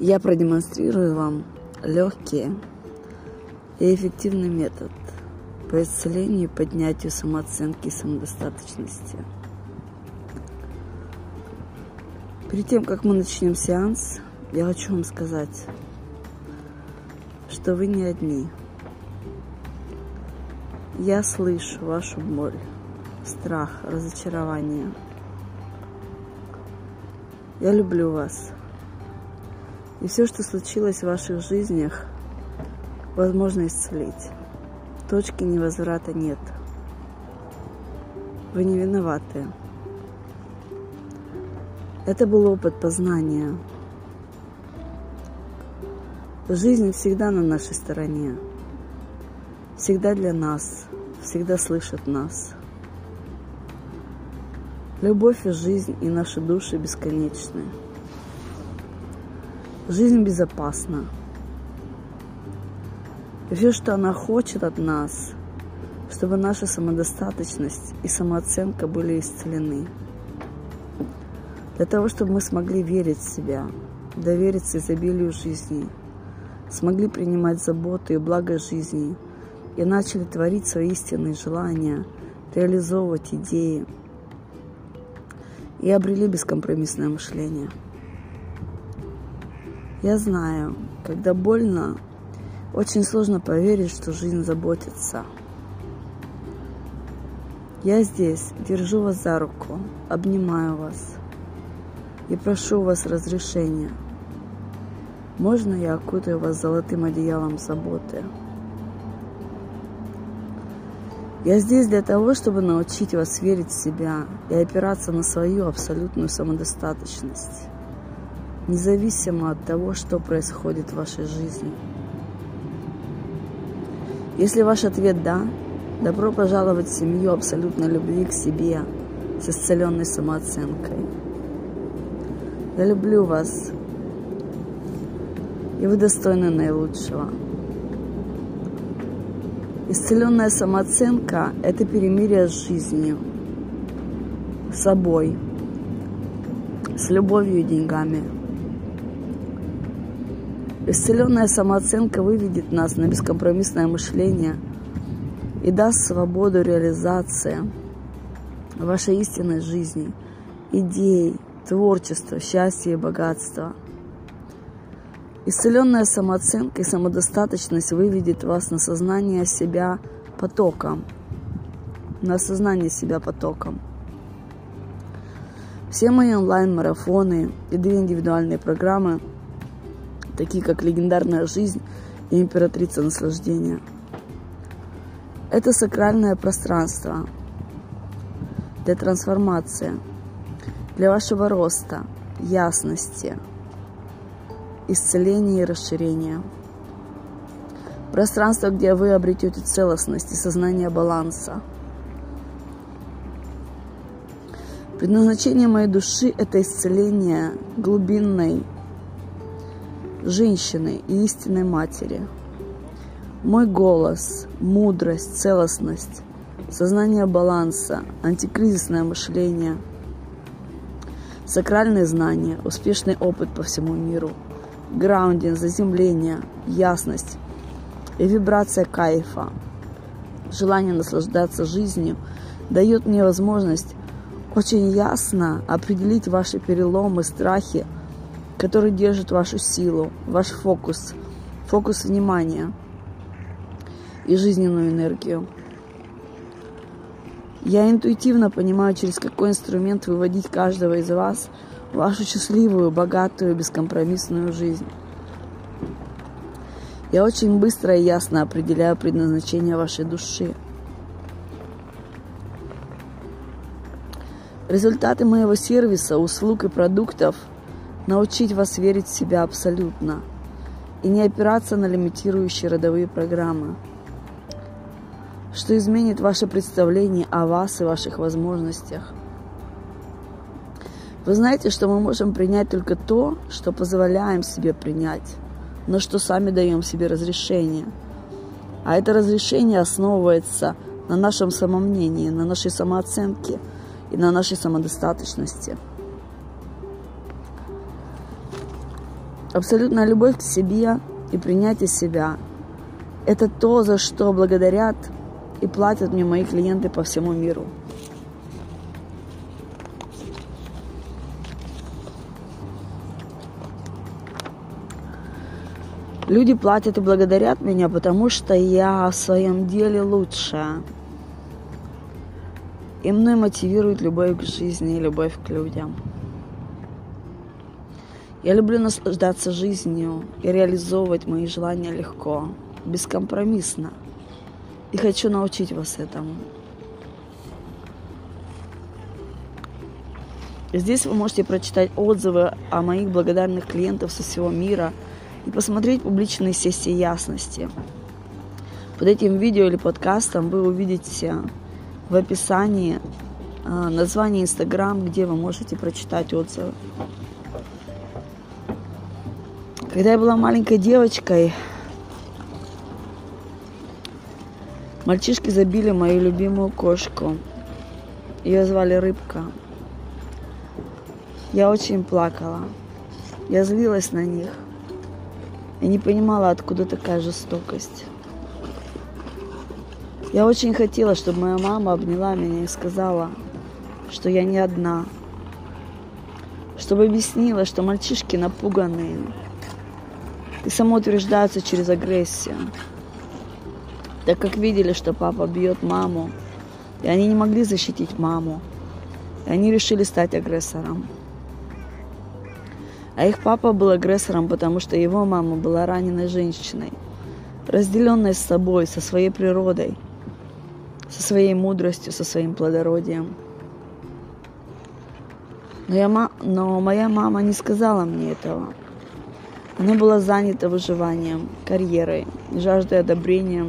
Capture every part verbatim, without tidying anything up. я продемонстрирую вам легкие и эффективный метод по исцелению и поднятию самооценки и самодостаточности. Перед тем, как мы начнем сеанс, я хочу вам сказать, что вы не одни. Я слышу вашу боль, страх, разочарование. Я люблю вас. И все, что случилось в ваших жизнях, возможно исцелить. Точки невозврата нет. Вы не виноваты. Это был опыт познания. Жизнь всегда на нашей стороне. Всегда для нас. Всегда слышит нас. Любовь и жизнь, и наши души бесконечны. Жизнь безопасна. И все, что она хочет от нас, чтобы наша самодостаточность и самооценка были исцелены. Для того, чтобы мы смогли верить в себя, довериться изобилию жизни, смогли принимать заботу и благо жизни, и начали творить свои истинные желания, реализовывать идеи, и обрели бескомпромиссное мышление. Я знаю, когда больно, очень сложно поверить, что жизнь заботится. Я здесь, держу вас за руку, обнимаю вас и прошу у вас разрешения. Можно я окутаю вас золотым одеялом заботы? Я здесь для того, чтобы научить вас верить в себя и опираться на свою абсолютную самодостаточность, независимо от того, что происходит в вашей жизни. Если ваш ответ «да», добро пожаловать в семью абсолютной любви к себе с исцеленной самооценкой. Я люблю вас, и вы достойны наилучшего. Исцеленная самооценка – это перемирие с жизнью, с собой, с любовью и деньгами. Исцеленная самооценка выведет нас на бескомпромиссное мышление и даст свободу реализации вашей истинной жизни, идей, творчества, счастья и богатства. Исцеленная самооценка и самодостаточность выведет вас на сознание себя потоком. На сознание себя потоком. Все мои онлайн-марафоны и две индивидуальные программы, такие как «Легендарная жизнь» и «Императрица наслаждения». Это сакральное пространство для трансформации, для вашего роста, ясности, исцеление и расширение. Пространство, где вы обретете целостность и сознание баланса. Предназначение моей души – это исцеление глубинной женщины и истинной матери. Мой голос, мудрость, целостность, сознание баланса, антикризисное мышление, сакральные знания, успешный опыт по всему миру. Граундинг, заземление, ясность и вибрация кайфа, желание наслаждаться жизнью дает мне возможность очень ясно определить ваши переломы, страхи, которые держат вашу силу, ваш фокус, фокус внимания и жизненную энергию. Я интуитивно понимаю, через какой инструмент выводить каждого из вас вашу счастливую, богатую, бескомпромиссную жизнь. Я очень быстро и ясно определяю предназначение вашей души. Результаты моего сервиса, услуг и продуктов – научить вас верить в себя абсолютно и не опираться на лимитирующие родовые программы, что изменит ваше представление о вас и ваших возможностях. Вы знаете, что мы можем принять только то, что позволяем себе принять, но что сами даем себе разрешение. А это разрешение основывается на нашем самомнении, на нашей самооценке и на нашей самодостаточности. Абсолютная любовь к себе и принятие себя – это то, за что благодарят и платят мне мои клиенты по всему миру. Люди платят и благодарят меня, потому что я в своем деле лучшая. И мной мотивирует любовь к жизни и любовь к людям. Я люблю наслаждаться жизнью и реализовывать мои желания легко, бескомпромиссно. И хочу научить вас этому. Здесь вы можете прочитать отзывы о моих благодарных клиентах со всего мира и посмотреть публичные сессии ясности. Под этим видео или подкастом вы увидите в описании название Инстаграм, где вы можете прочитать отзывы. Когда я была маленькой девочкой, мальчишки забили мою любимую кошку. Ее звали Рыбка. Я очень плакала. Я злилась на них. Я не понимала, откуда такая жестокость. Я очень хотела, чтобы моя мама обняла меня и сказала, что я не одна. Чтобы объяснила, что мальчишки напуганные и самоутверждаются через агрессию. Так как видели, что папа бьет маму, и они не могли защитить маму, и они решили стать агрессором. А их папа был агрессором, потому что его мама была раненой женщиной, разделенной с собой, со своей природой, со своей мудростью, со своим плодородием. Но, я, но моя мама не сказала мне этого. Она была занята выживанием, карьерой, жаждой одобрения,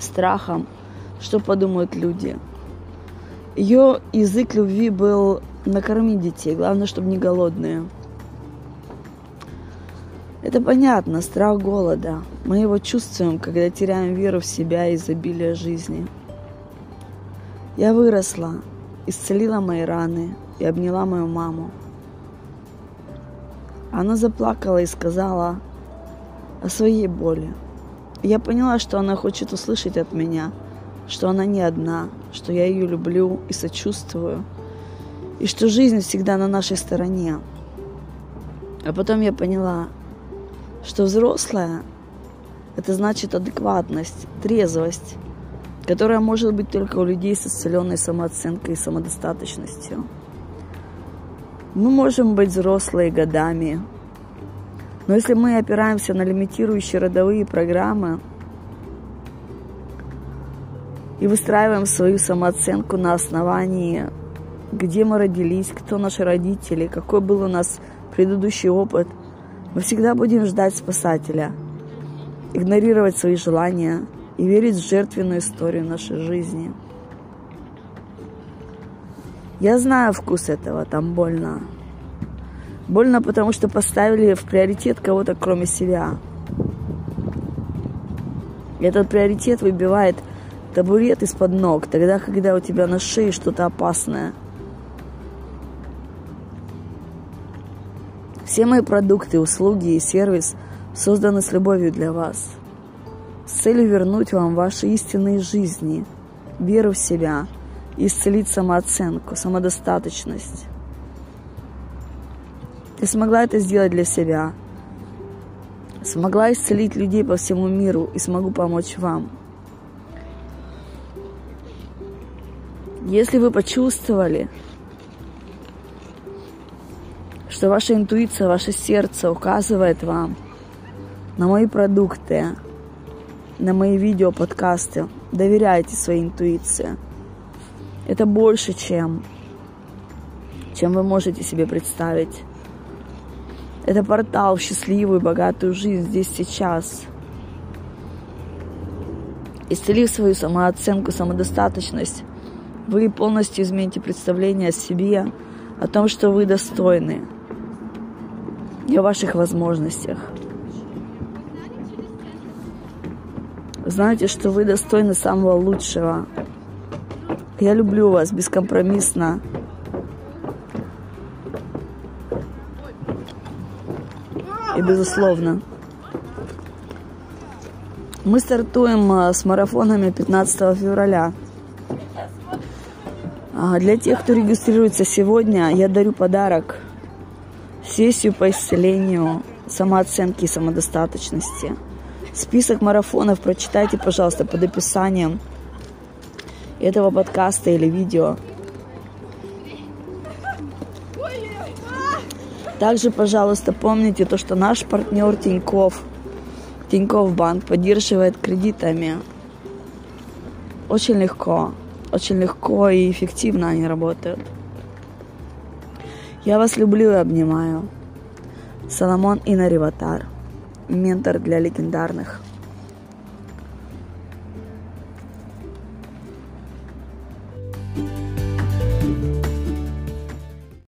страхом, что подумают люди. Ее язык любви был накормить детей, главное, чтобы не голодные. Это понятно, страх голода. Мы его чувствуем, когда теряем веру в себя и изобилие жизни. Я выросла, исцелила мои раны и обняла мою маму. Она заплакала и сказала о своей боли. Я поняла, что она хочет услышать от меня, что она не одна, что я ее люблю и сочувствую, и что жизнь всегда на нашей стороне. А потом я поняла, что взрослая – это значит адекватность, трезвость, которая может быть только у людей с исцеленной самооценкой и самодостаточностью. Мы можем быть взрослые годами, но если мы опираемся на лимитирующие родовые программы и выстраиваем свою самооценку на основании, где мы родились, кто наши родители, какой был у нас предыдущий опыт, мы всегда будем ждать спасателя, игнорировать свои желания и верить в жертвенную историю нашей жизни. Я знаю вкус этого, там больно. Больно, потому что поставили в приоритет кого-то, кроме себя. Этот приоритет выбивает табурет из-под ног, тогда, когда у тебя на шее что-то опасное. Все мои продукты, услуги и сервис созданы с любовью для вас, с целью вернуть вам ваши истинные жизни, веру в себя, исцелить самооценку, самодостаточность. Я смогла это сделать для себя. Смогла исцелить людей по всему миру и смогу помочь вам. Если вы почувствовали, что ваша интуиция, ваше сердце указывает вам на мои продукты, на мои видео, подкасты, доверяйте своей интуиции. Это больше, чем, чем вы можете себе представить. Это портал в счастливую, богатую жизнь здесь, сейчас. Исцелив свою самооценку, самодостаточность, вы полностью измените представление о себе, о том, что вы достойны, и о ваших возможностях. Знаете, что вы достойны самого лучшего. Я люблю вас бескомпромиссно. и безусловно. Мы стартуем с марафонами пятнадцатого февраля. Для тех, кто регистрируется сегодня, я дарю подарок. Сессию по исцелению самооценки и самодостаточности. Список марафонов прочитайте, пожалуйста, под описанием этого подкаста или видео. Также, пожалуйста, помните то, что наш партнер Тинькофф, Тинькофф банк поддерживает кредитами. Очень легко, очень легко и эффективно они работают. Я вас люблю и обнимаю. Соломон Инареватар, ментор для легендарных.